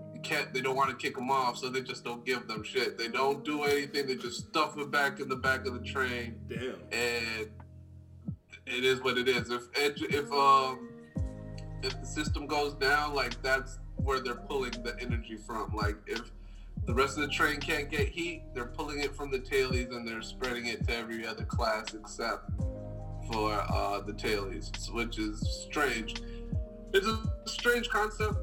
they don't want to kick them off, so they just don't give them shit. They don't do anything. They just stuff it back in the back of the train. Damn. And it is what it is. If the system goes down, like, that's where they're pulling the energy from. Like, if the rest of the train can't get heat, they're pulling it from the tailies, and they're spreading it to every other class except for the tailies, which is strange. It's a strange concept.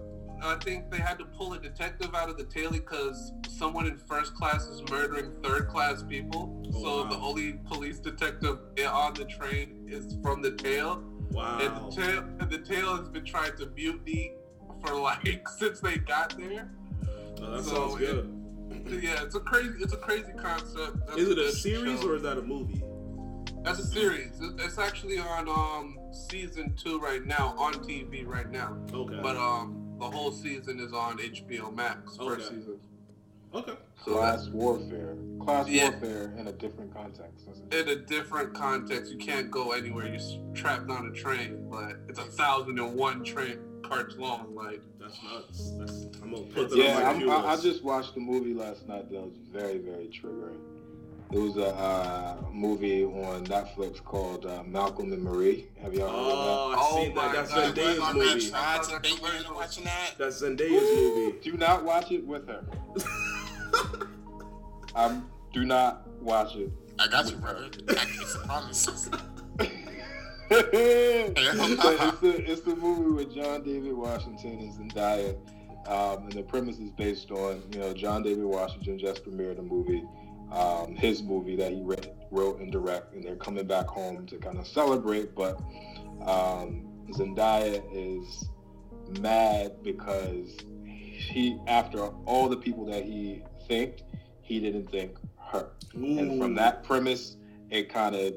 I think they had to pull a detective out of the tailie because someone in first class is murdering third class people. Oh, so wow. The only police detective on the train is from the tail. Wow. And the tail has been trying to mutiny for since they got there. Oh, that sounds good. It's a crazy concept. Is it a series or is that a movie? That's a series. It's actually on season 2 right now on TV right now. Okay. But the whole season is on HBO Max first season. Okay. So class warfare. Class warfare in a different context. In a different context. You can't go anywhere. You're trapped on a train, but it's 1,001 train carts long. Like, that's nuts. I'm gonna put that on my viewers. I just watched a movie last night that was very, very triggering. It was a movie on Netflix called Malcolm and Marie. Have y'all heard of that? I've seen that. That's Zendaya's movie. I tried to bait you watching that. That's Zendaya's movie. Do not watch it with her. Do not watch it. I got you, brother. I can't promise. But it's the movie with John David Washington and Zendaya, and the premise is based on, you know, John David Washington just premiered a movie, his movie that he wrote and directed, and they're coming back home to kind of celebrate. But Zendaya is mad because he, after all the people that he thanked, he didn't thank her. Ooh. And from that premise, it kind of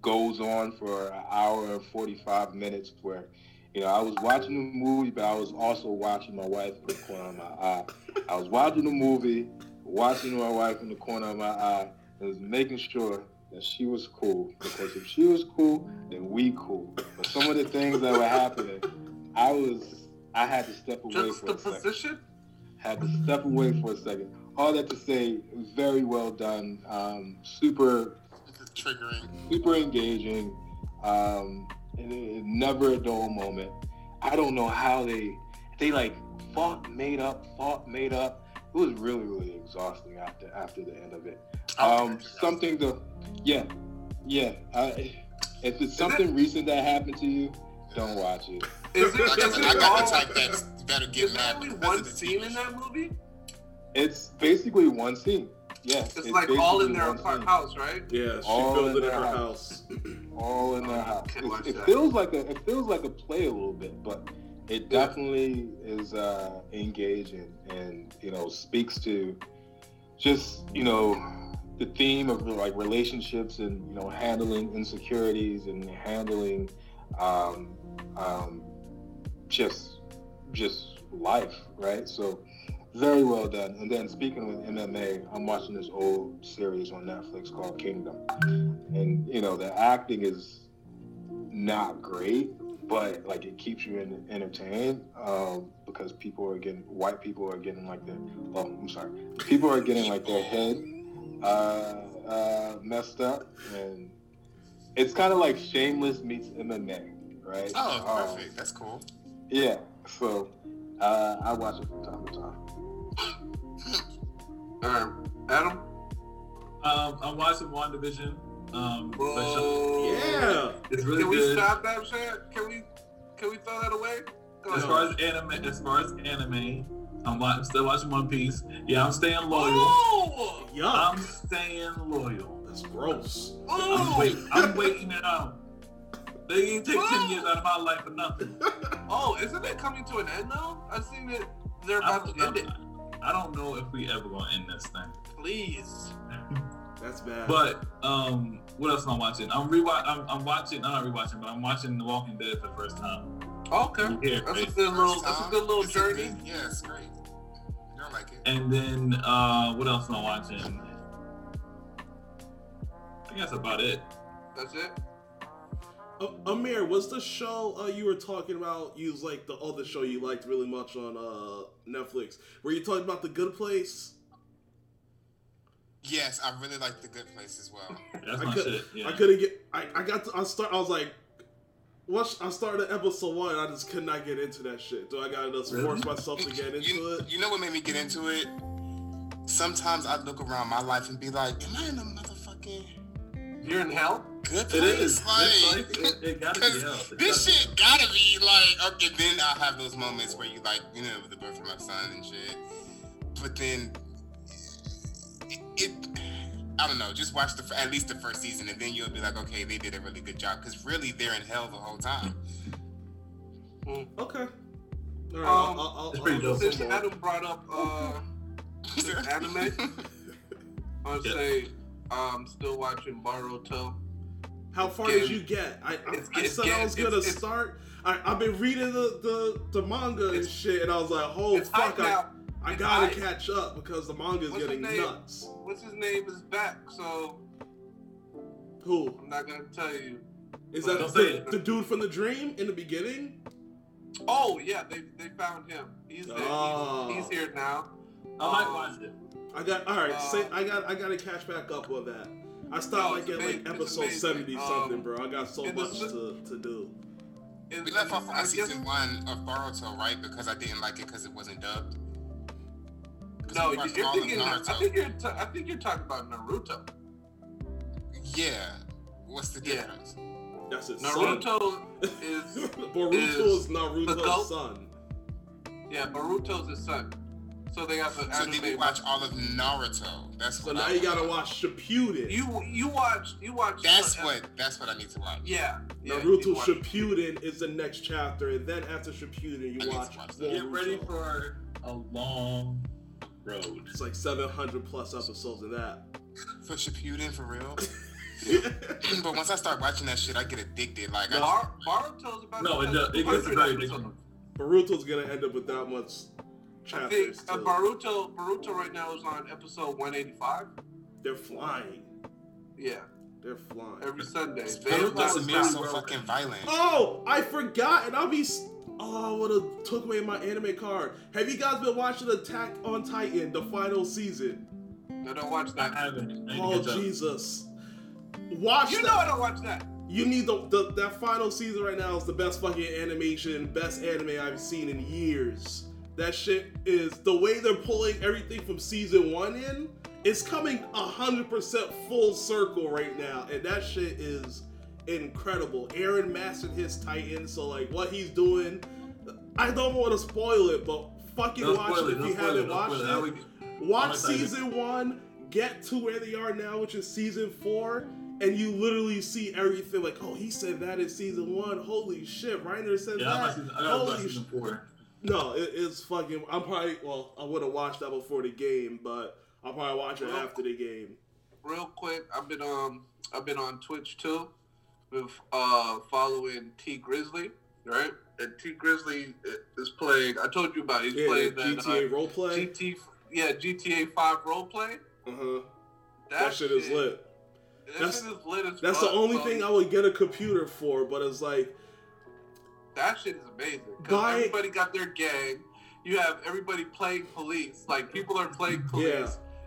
goes on for an hour and 45 minutes where, you know, I was watching the movie, but I was also watching my wife in the corner of my eye. I was watching the movie, watching my wife in the corner of my eye, and was making sure that she was cool, because if she was cool, then we cool. But some of the things that were happening, I had to step away for a second. All that to say, very well done. Super engaging. Never a dull moment. I don't know how they fought, made up. It was really, really exhausting after the end of it. If it's something recent that happened to you, don't watch it. Is there only one scene in that movie? It's basically one scene. Yeah. It's like all in their house, right? Yeah, she fills it in her house. All in their house. It feels like a play a little bit, but it definitely is engaging and, you know, speaks to just, you know, the theme of like relationships and, you know, handling insecurities and handling just life, right? So very well done. And then speaking with MMA, I'm watching this old series on Netflix called Kingdom, and you know the acting is not great, but like it keeps you entertained because people are getting their head messed up, and it's kind of like Shameless meets MMA, right? Oh, perfect. That's cool. Yeah. So I watch it from time to time. Adam? I'm watching WandaVision. It's really good. Can we stop that shit? Can we throw that away? As far as anime, I'm still watching One Piece. Yeah, I'm staying loyal. Oh, yuck. I'm staying loyal. That's gross. Oh. I'm waiting it out. They ain't take 10 years out of my life for nothing. Oh, isn't it coming to an end now? I've seen it. They're about to end it. I don't know if we ever gonna end this thing. Please. That's bad. But what else am I watching? I'm watching The Walking Dead for the first time. Okay. Yeah, that's a good little journey. Yeah, it's great. You don't like it. And then what else am I watching? I think that's about it. That's it? Amir, was the show you were talking about, you was like the other show you liked really much on Netflix, were you talking about The Good Place? Yes, I really liked The Good Place as well. That's my shit. Yeah. I started episode 1 and I just could not get into that shit. Do I gotta just force myself to get into it? You know what made me get into it? Sometimes I look around my life and be like, am I in a motherfucking... You're in hell? Good place. It is. Like, it gotta be hell. This shit gotta be like, okay, then I'll have those moments where you like, you know, with the birth of my son and shit. But then, I don't know, just watch at least the first season and then you'll be like, okay, they did a really good job. Because really, they're in hell the whole time. Okay. All right, I'll since Adam brought up anime, I'll say... I'm still watching Boruto. How far did you get? I said I was gonna start. I've been reading the manga and shit, and I was like, "Oh fuck, I gotta catch up because the manga is getting nuts." What's his name is back, so who? I'm not gonna tell you. Is that the dude from the dream in the beginning? Oh yeah, they found him. He's there. He's here now. I might watch it. I gotta catch back up on that. I stopped at episode 70 something, bro. I got so much to do. We left off on season 1 of Boruto, right? Because I didn't like it because it wasn't dubbed. No, I think you're talking about Naruto. Yeah, what's the difference? That's his Naruto son. Boruto's Naruto's son. Yeah, Boruto's his son. So they got the. So did we watch all of Naruto? That's so now you gotta watch Shippuden. You watch. That's what I need to watch. Yeah. Naruto Shippuden is the next chapter, and then after Shippuden, you watch Boruto. Get ready for a long road. It's like 700 plus episodes of that. For Shippuden, for real. But once I start watching that shit, I get addicted. Like Boruto's about. No, it gets very addicting. Boruto's gonna end up with that much. I think Boruto right now is on episode 185. They're flying. Yeah. They're flying. Every Sunday. It doesn't mean so fucking violent. Oh, I forgot, and I'll be... Oh, I would have took away my anime card. Have you guys been watching Attack on Titan, the final season? I don't watch that. I haven't. Oh, Jesus. Watch that. You know I don't watch that. You need that final season right now is the best fucking animation, best anime I've seen in years. That shit is the way they're pulling everything from season one in. It's coming 100% full circle right now, and that shit is incredible. Aaron mastered his Titan, so like what he's doing, I don't want to spoil it, but fucking watch it if you haven't watched it. Watch season one, get to where they are now, which is season four, and you literally see everything. Like, oh, he said that in season one. Holy shit, Reiner said that. Holy shit. No, it's fucking... I would have watched that before the game, but I'll probably watch it after the game. Real quick, I've been on Twitch, too, with following T Grizzly, right? And T Grizzly is playing... I told you about it. He's playing GTA roleplay? GTA 5 roleplay. Uh-huh. That shit is lit. That shit is lit as fuck. That's the only thing I would get a computer for, but it's like... That shit is amazing. Because everybody got their gang. You have everybody playing police. Like, people are playing police.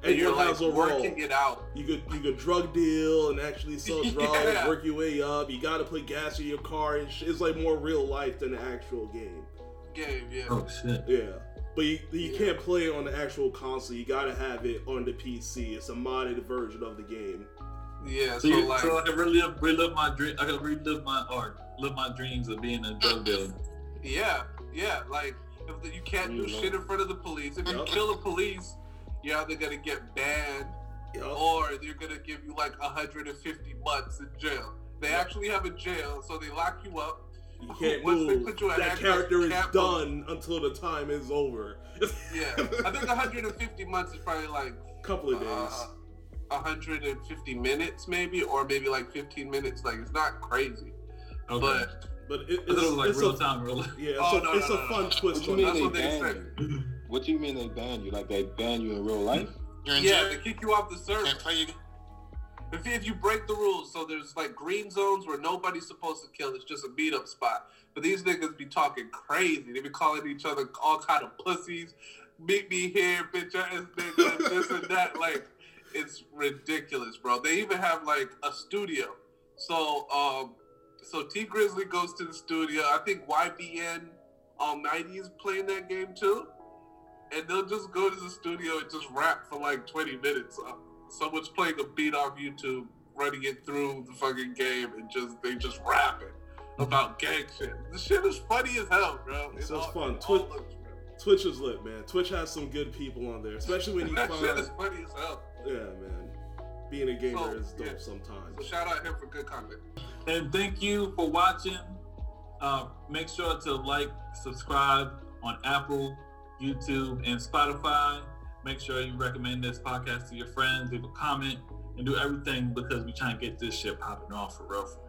Yeah. And you're like working it out. You could drug deal and actually sell drugs, work your way up. You got to put gas in your car. And shit. It's like more real life than the actual game. Yeah. Oh, shit. Yeah. But you can't play it on the actual console. You got to have it on the PC. It's a modded version of the game. Yeah, so I can relive my dream. I can relive my art, live my dreams of being a drug dealer. Yeah. Like, if you can't do shit in front of the police, if you kill the police, you're either gonna get banned or they're gonna give you like 150 months in jail. They actually have a jail, so they lock you up. You can't move. That character is done until the time is over. Yeah, I think 150 months is probably like a couple of days. 150 minutes maybe, or maybe like 15 minutes. Like, it's not crazy. Okay. But it's like it's real time, really. Yeah, it's a fun twist. What do you mean they ban you? Like, they ban you in real life? You're in jail. They kick you off the server. Can't play you. If you break the rules, so there's like green zones where nobody's supposed to kill. It's just a beat up spot. But these niggas be talking crazy. They be calling each other all kind of pussies. Meet me here, bitch ass nigga, this and that. Like, it's ridiculous, bro. They even have like a studio. So T Grizzly goes to the studio. I think YBN Almighty is playing that game too. And they'll just go to the studio and just rap for like 20 minutes. Someone's playing a beat off YouTube, running it through the fucking game, and they just rapping about gang shit. The shit is funny as hell, bro. It's fun. Twitch is lit, man. Twitch has some good people on there, especially when you find shit is funny as hell. Yeah, man. Being a gamer is dope sometimes. So shout out him for good content. And thank you for watching. Make sure to like, subscribe on Apple, YouTube, and Spotify. Make sure you recommend this podcast to your friends, leave a comment, and do everything because we trying to get this shit popping off for real.